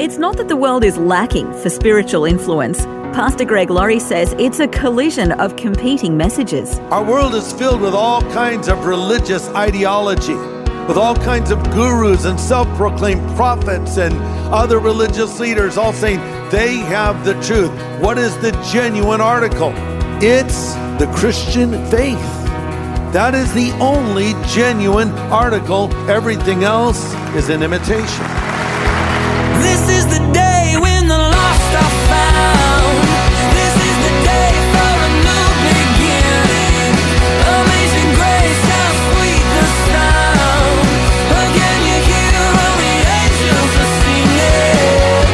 It's not that the world is lacking for spiritual influence. Pastor Greg Laurie says it's a collision of competing messages. Our world is filled with all kinds of religious ideology, with all kinds of gurus and self-proclaimed prophets and other religious leaders all saying they have the truth. What is the genuine article? It's the Christian faith. That is the only genuine article. Everything else is an imitation. This is the day when the lost are found. This is the day for a new beginning. Amazing grace, how sweet the sound. Again you hear all the angels are singing.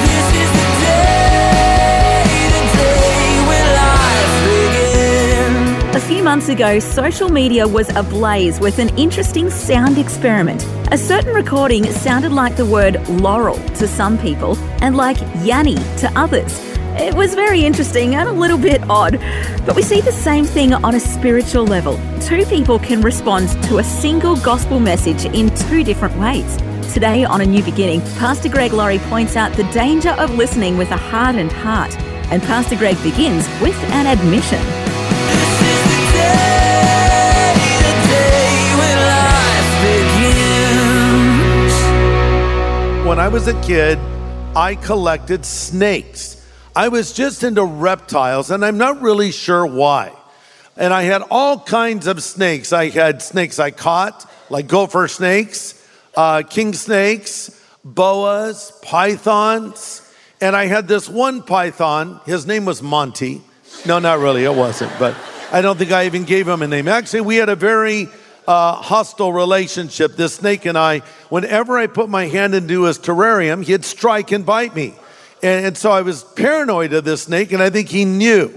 This is the day when life begins. A few months ago, social media was ablaze with an interesting sound experiment. A certain recording sounded like the word laurel to some people and like Yanni to others. It was very interesting and a little bit odd, but we see the same thing on a spiritual level. Two people can respond to a single gospel message in two different ways. Today on A New Beginning, Pastor Greg Laurie points out the danger of listening with a hardened heart, and Pastor Greg begins with an admission. When I was a kid, I collected snakes. I was just into reptiles, and I'm not really sure why. And I had all kinds of snakes. I had snakes I caught, like gopher snakes, king snakes, boas, pythons. And I had this one python. His name was Monty. No, not really. It wasn't. But I don't think I even gave him a name. Actually, we had a very hostile relationship. This snake and I, whenever I put my hand into his terrarium, he'd strike and bite me. And so I was paranoid of this snake, and I think he knew.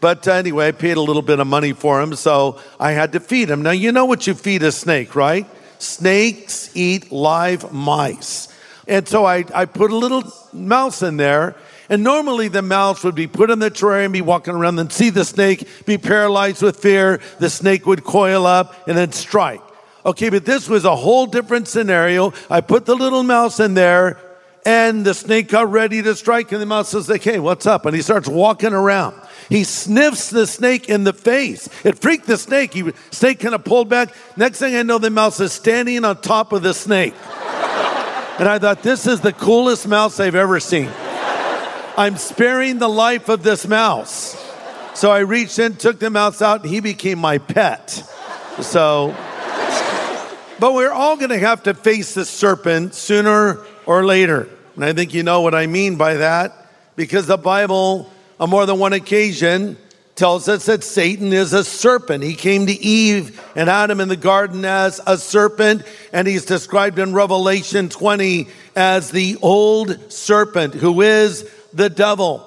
But anyway, I paid a little bit of money for him, so I had to feed him. Now, you know what you feed a snake, right? Snakes eat live mice. And so I put a little mouse in there, and normally the mouse would be put in the terrarium, be walking around, then see the snake, be paralyzed with fear. The snake would coil up and then strike. Okay, but this was a whole different scenario. I put the little mouse in there, and the snake got ready to strike, and the mouse says, "Hey, what's up?" And he starts walking around. He sniffs the snake in the face. It freaked the snake. The snake kind of pulled back. Next thing I know, the mouse is standing on top of the snake. And I thought, this is the coolest mouse I've ever seen. I'm sparing the life of this mouse. So I reached in, took the mouse out, and he became my pet. But we're all going to have to face the serpent sooner or later. And I think you know what I mean by that, because the Bible, on more than one occasion, tells us that Satan is a serpent. He came to Eve and Adam in the garden as a serpent, and he's described in Revelation 20 as the old serpent, who is the devil.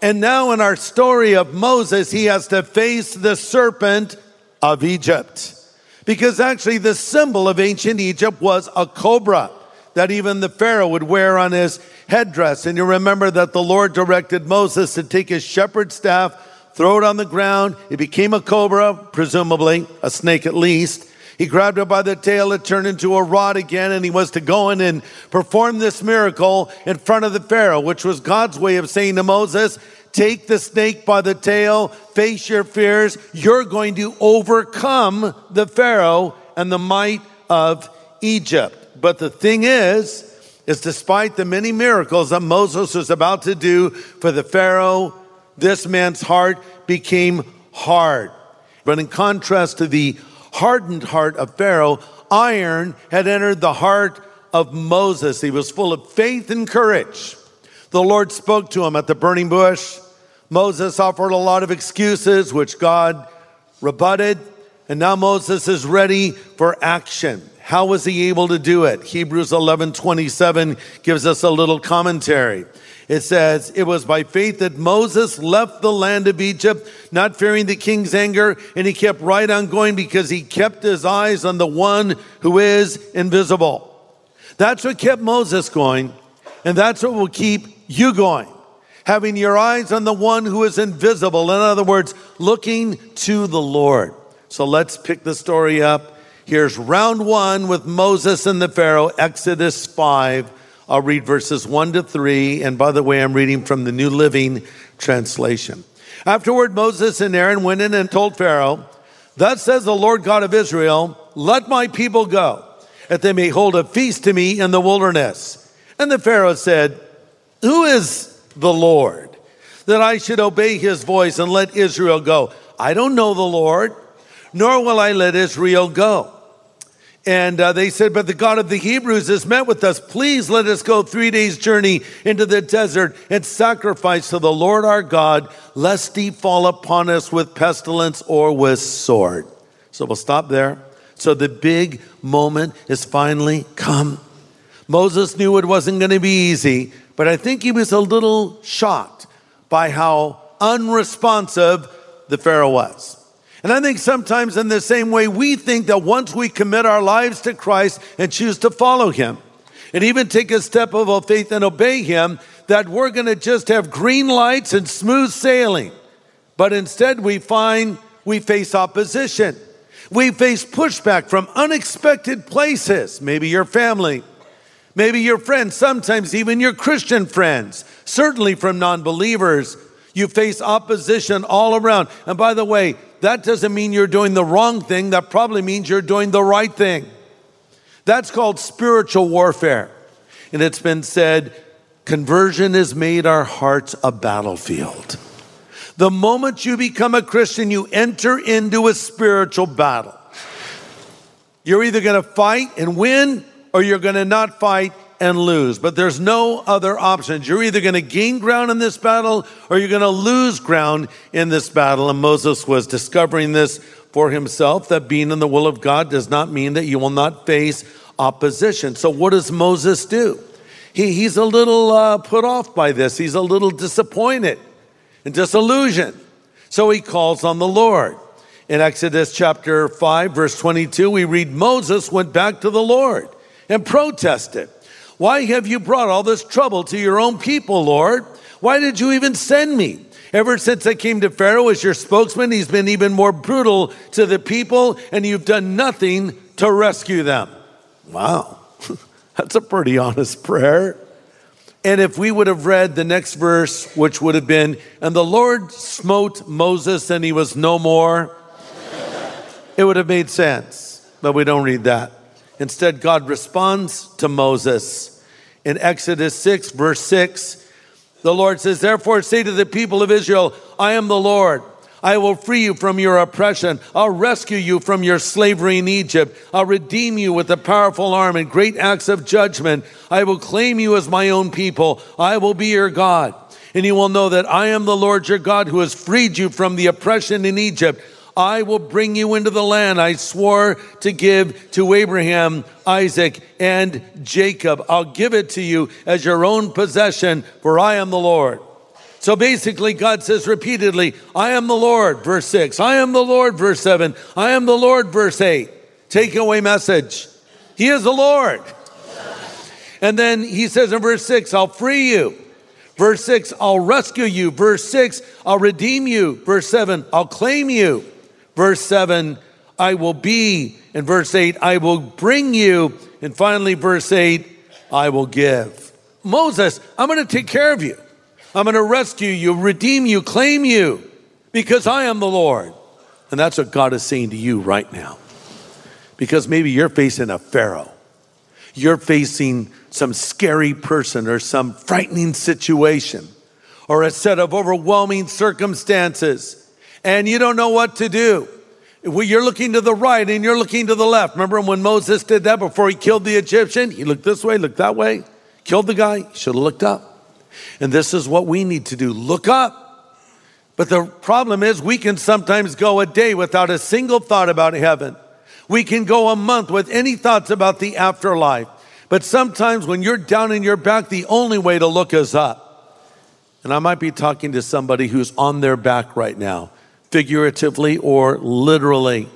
And now in our story of Moses, he has to face the serpent of Egypt, because actually the symbol of ancient Egypt was a cobra that even the Pharaoh would wear on his headdress. And you remember that the Lord directed Moses to take his shepherd's staff, throw it on the ground. It became a cobra, presumably, a snake at least. He grabbed it by the tail, it turned into a rod again, and he was to go in and perform this miracle in front of the Pharaoh, which was God's way of saying to Moses, take the snake by the tail, face your fears, you're going to overcome the Pharaoh and the might of Egypt. But the thing is despite the many miracles that Moses was about to do for the Pharaoh, this man's heart became hard. But in contrast to the hardened heart of Pharaoh, iron had entered the heart of Moses. He was full of faith and courage. The Lord spoke to him at the burning bush. Moses offered a lot of excuses, which God rebutted. And now Moses is ready for action. How was he able to do it? Hebrews 11:27 gives us a little commentary. It says, it was by faith that Moses left the land of Egypt, not fearing the king's anger, and he kept right on going because he kept his eyes on the one who is invisible. That's what kept Moses going, and that's what will keep you going. Having your eyes on the one who is invisible. In other words, looking to the Lord. So let's pick the story up. Here's round one with Moses and the Pharaoh, Exodus 5. I'll read verses 1 to 3. And by the way, I'm reading from the New Living Translation. Afterward, Moses and Aaron went in and told Pharaoh, "Thus says the Lord God of Israel, let my people go, that they may hold a feast to me in the wilderness." And the Pharaoh said, "Who is the Lord, that I should obey his voice and let Israel go? I don't know the Lord, nor will I let Israel go." And they said, "But the God of the Hebrews has met with us. Please let us go 3 days' journey into the desert and sacrifice to the Lord our God, lest he fall upon us with pestilence or with sword." So we'll stop there. So the big moment is finally come. Moses knew it wasn't going to be easy, but I think he was a little shocked by how unresponsive the Pharaoh was. And I think sometimes in the same way, we think that once we commit our lives to Christ and choose to follow him and even take a step of faith and obey him, that we're going to just have green lights and smooth sailing. But instead we find we face opposition. We face pushback from unexpected places. Maybe your family, maybe your friends, sometimes even your Christian friends, certainly from non-believers. You face opposition all around. And by the way, that doesn't mean you're doing the wrong thing. That probably means you're doing the right thing. That's called spiritual warfare. And it's been said, conversion has made our hearts a battlefield. The moment you become a Christian, you enter into a spiritual battle. You're either going to fight and win, or you're going to not fight and lose. But there's no other options. You're either going to gain ground in this battle, or you're going to lose ground in this battle. And Moses was discovering this for himself, that being in the will of God does not mean that you will not face opposition. So what does Moses do? He's a little put off by this. He's a little disappointed and disillusioned. So he calls on the Lord. In Exodus chapter 5, verse 22, we read, Moses went back to the Lord and protested. "Why have you brought all this trouble to your own people, Lord? Why did you even send me? Ever since I came to Pharaoh as your spokesman, he's been even more brutal to the people, and you've done nothing to rescue them." Wow, that's a pretty honest prayer. And if we would have read the next verse, which would have been, "And the Lord smote Moses and he was no more," it would have made sense, but we don't read that. Instead, God responds to Moses. In Exodus 6, verse 6, the Lord says, "Therefore say to the people of Israel, I am the Lord. I will free you from your oppression. I'll rescue you from your slavery in Egypt. I'll redeem you with a powerful arm and great acts of judgment. I will claim you as my own people. I will be your God. And you will know that I am the Lord your God who has freed you from the oppression in Egypt. I will bring you into the land I swore to give to Abraham, Isaac, and Jacob. I'll give it to you as your own possession, for I am the Lord." So basically, God says repeatedly, "I am the Lord," verse 6. "I am the Lord," verse 7. "I am the Lord," verse 8. Takeaway message: he is the Lord. And then he says in verse 6, "I'll free you." Verse 6, "I'll rescue you." Verse 6, "I'll redeem you." Verse 7, "I'll claim you." Verse 7, "I will be." And verse 8, "I will bring you." And finally, verse 8, "I will give." Moses, I'm going to take care of you. I'm going to rescue you, redeem you, claim you, because I am the Lord. And that's what God is saying to you right now. Because maybe you're facing a Pharaoh. You're facing some scary person or some frightening situation or a set of overwhelming circumstances, and you don't know what to do. You're looking to the right and you're looking to the left. Remember when Moses did that before he killed the Egyptian? He looked this way, looked that way, killed the guy, should have looked up. And this is what we need to do. Look up. But the problem is we can sometimes go a day without a single thought about heaven. We can go a month with any thoughts about the afterlife. But sometimes when you're down in your back, the only way to look is up. And I might be talking to somebody who's on their back right now, figuratively or literally.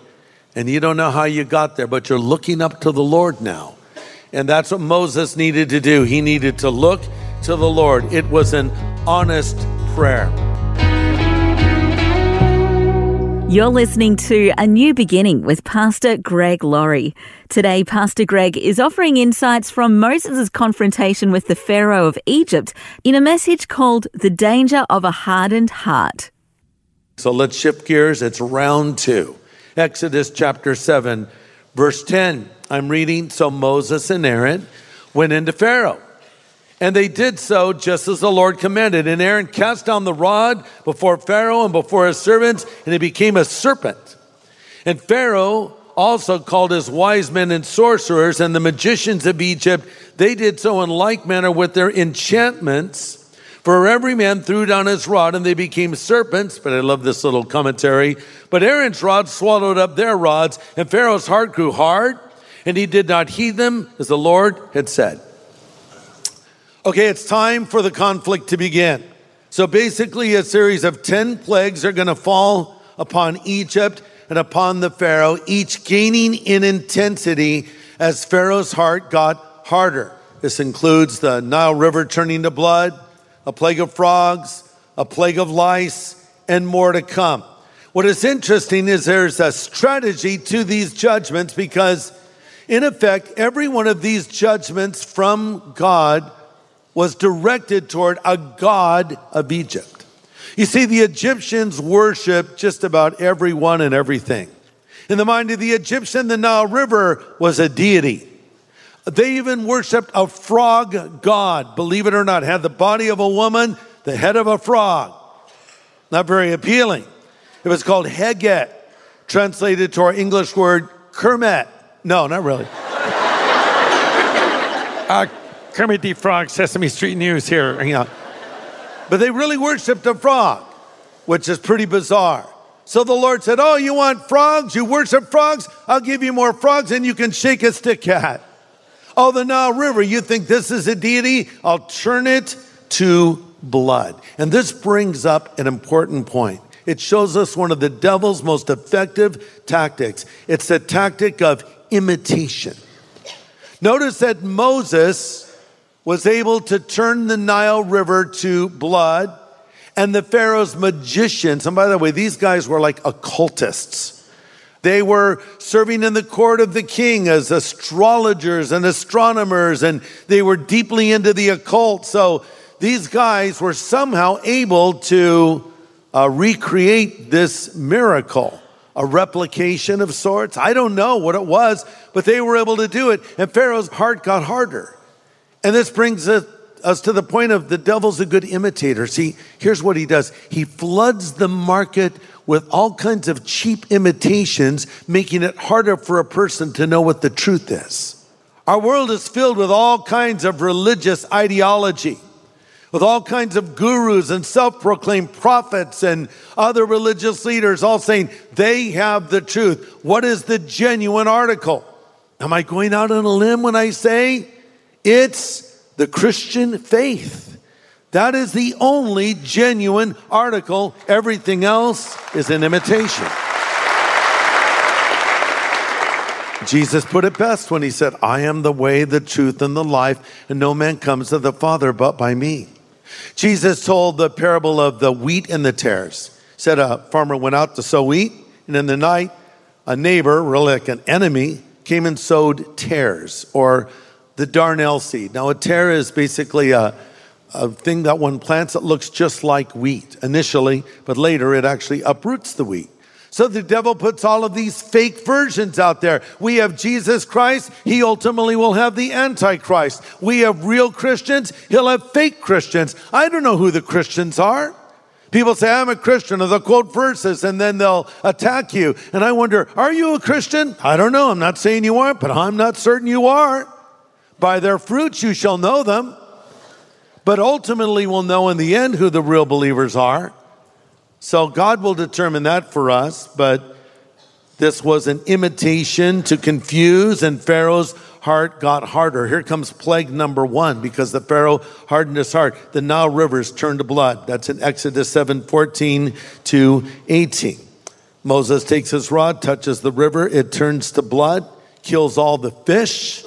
And you don't know how you got there, but you're looking up to the Lord now. And that's what Moses needed to do. He needed to look to the Lord. It was an honest prayer. You're listening to A New Beginning with Pastor Greg Laurie. Today, Pastor Greg is offering insights from Moses' confrontation with the Pharaoh of Egypt in a message called The Danger of a Hardened Heart. So let's shift gears. It's round two. Exodus chapter 7, verse 10. I'm reading, so Moses and Aaron went into Pharaoh. And they did so just as the Lord commanded. And Aaron cast down the rod before Pharaoh and before his servants, and it became a serpent. And Pharaoh also called his wise men and sorcerers and the magicians of Egypt. They did so in like manner with their enchantments. For every man threw down his rod, and they became serpents. But I love this little commentary. But Aaron's rod swallowed up their rods, and Pharaoh's heart grew hard, and he did not heed them, as the Lord had said. Okay, it's time for the conflict to begin. So basically a series of 10 plagues are going to fall upon Egypt and upon the Pharaoh, each gaining in intensity as Pharaoh's heart got harder. This includes the Nile River turning to blood, a plague of frogs, a plague of lice, and more to come. What is interesting is there's a strategy to these judgments because, in effect, every one of these judgments from God was directed toward a god of Egypt. You see, the Egyptians worshiped just about everyone and everything. In the mind of the Egyptian, the Nile River was a deity. They even worshiped a frog god, believe it or not, had the body of a woman, the head of a frog. Not very appealing. It was called Heget, translated to our English word Kermit. No, not really. Kermit the Frog, Sesame Street News here. You know. But they really worshiped a frog, which is pretty bizarre. So the Lord said, oh, you want frogs? You worship frogs? I'll give you more frogs and you can shake a stick at. Oh, the Nile River, you think this is a deity? I'll turn it to blood. And this brings up an important point. It shows us one of the devil's most effective tactics. It's the tactic of imitation. Notice that Moses was able to turn the Nile River to blood, and the Pharaoh's magicians, and by the way, these guys were like occultists. They were serving in the court of the king as astrologers and astronomers, and they were deeply into the occult. So these guys were somehow able to recreate this miracle, a replication of sorts. I don't know what it was, but they were able to do it, and Pharaoh's heart got harder. And this brings us to the point of the devil's a good imitator. See, here's what he does. He floods the market with all kinds of cheap imitations, making it harder for a person to know what the truth is. Our world is filled with all kinds of religious ideology, with all kinds of gurus and self-proclaimed prophets and other religious leaders all saying they have the truth. What is the genuine article? Am I going out on a limb when I say it's the Christian faith? That is the only genuine article. Everything else is an imitation. Jesus put it best when he said, I am the way, the truth, and the life, and no man comes to the Father but by me. Jesus told the parable of the wheat and the tares. He said a farmer went out to sow wheat, and in the night, a neighbor, really like an enemy, came and sowed tares, or the darnel seed. Now, a tare is basically a thing that one plants that looks just like wheat initially, but later it actually uproots the wheat. So the devil puts all of these fake versions out there. We have Jesus Christ. He ultimately will have the Antichrist. We have real Christians. He'll have fake Christians. I don't know who the Christians are. People say, I'm a Christian, or they'll quote verses, and then they'll attack you. And I wonder, are you a Christian? I don't know. I'm not saying you aren't, but I'm not certain you are. By their fruits you shall know them. But ultimately we'll know in the end who the real believers are. So God will determine that for us, but This was an imitation to confuse, and Pharaoh's heart got harder. Here comes plague number one, because the Pharaoh hardened his heart. The Nile rivers turned to blood. That's in Exodus 7:14 to 18. Moses takes his rod, touches the river. It turns to blood, kills all the fish.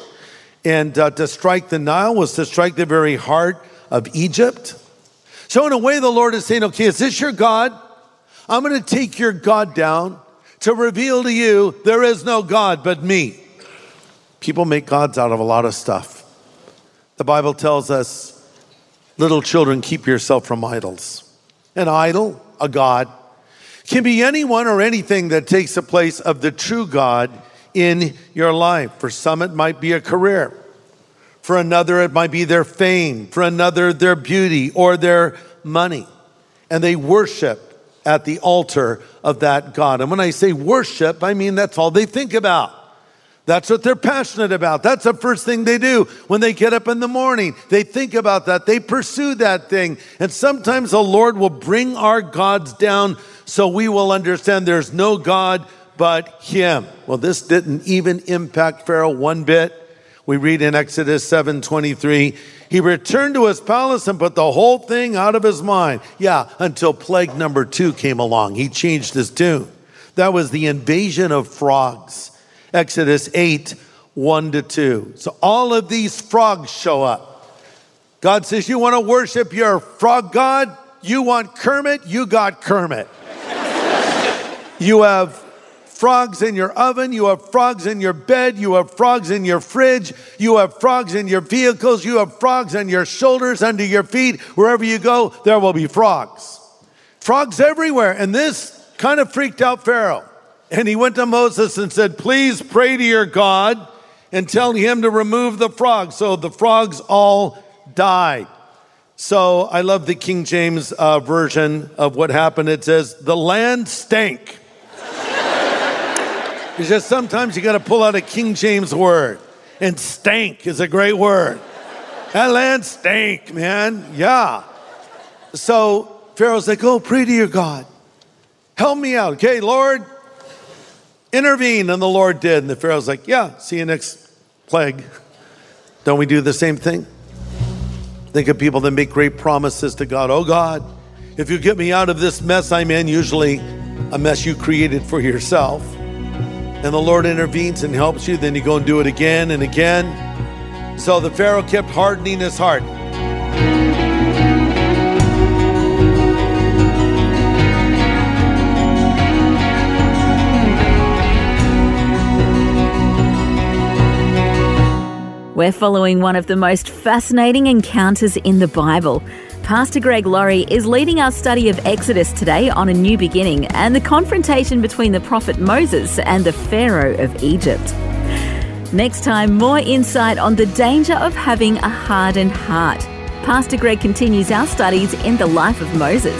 And to strike the Nile was to strike the very heart of Egypt. So in a way, the Lord is saying, okay, is this your God? I'm going to take your God down to reveal to you there is no God but me. People make gods out of a lot of stuff. The Bible tells us, little children, keep yourself from idols. An idol, a god, can be anyone or anything that takes the place of the true God in your life. For some, it might be a career. For another, it might be their fame. For another, their beauty or their money. And they worship at the altar of that god. And when I say worship, I mean that's all they think about. That's what they're passionate about. That's the first thing they do when they get up in the morning. They think about that. They pursue that thing. And sometimes the Lord will bring our gods down so we will understand there's no God but him. Well, this didn't even impact Pharaoh one bit. We read in Exodus 7:23, he returned to his palace and put the whole thing out of his mind. Yeah, until plague number two came along. He changed his tune. That was the invasion of frogs. Exodus 8:1-2. So all of these frogs show up. God says, you want to worship your frog god? You want Kermit? You got Kermit. You have frogs in your oven. You have frogs in your bed. You have frogs in your fridge. You have frogs in your vehicles. You have frogs on your shoulders, under your feet. Wherever you go, there will be frogs. Frogs everywhere. And this kind of freaked out Pharaoh. And he went to Moses and said, please pray to your God and tell him to remove the frogs. So the frogs all died. So I love the King James version of what happened. It says, the land stank. It's just sometimes you got to pull out a King James word. And stank is a great word. That land stank, man. Yeah. So Pharaoh's like, oh, pray to your God. Help me out. Okay, Lord. Intervene, and the Lord did. And the Pharaoh's like, yeah, see you next plague. Don't we do the same thing? Think of people that make great promises to God. Oh, God, if you get me out of this mess I'm in, usually a mess you created for yourself. And the Lord intervenes and helps you. Then you go and do it again and again. So the Pharaoh kept hardening his heart. We're following one of the most fascinating encounters in the Bible. Pastor Greg Laurie is leading our study of Exodus today on A New Beginning and the confrontation between the prophet Moses and the Pharaoh of Egypt. Next time, more insight on the danger of having a hardened heart. Pastor Greg continues our studies in the life of Moses.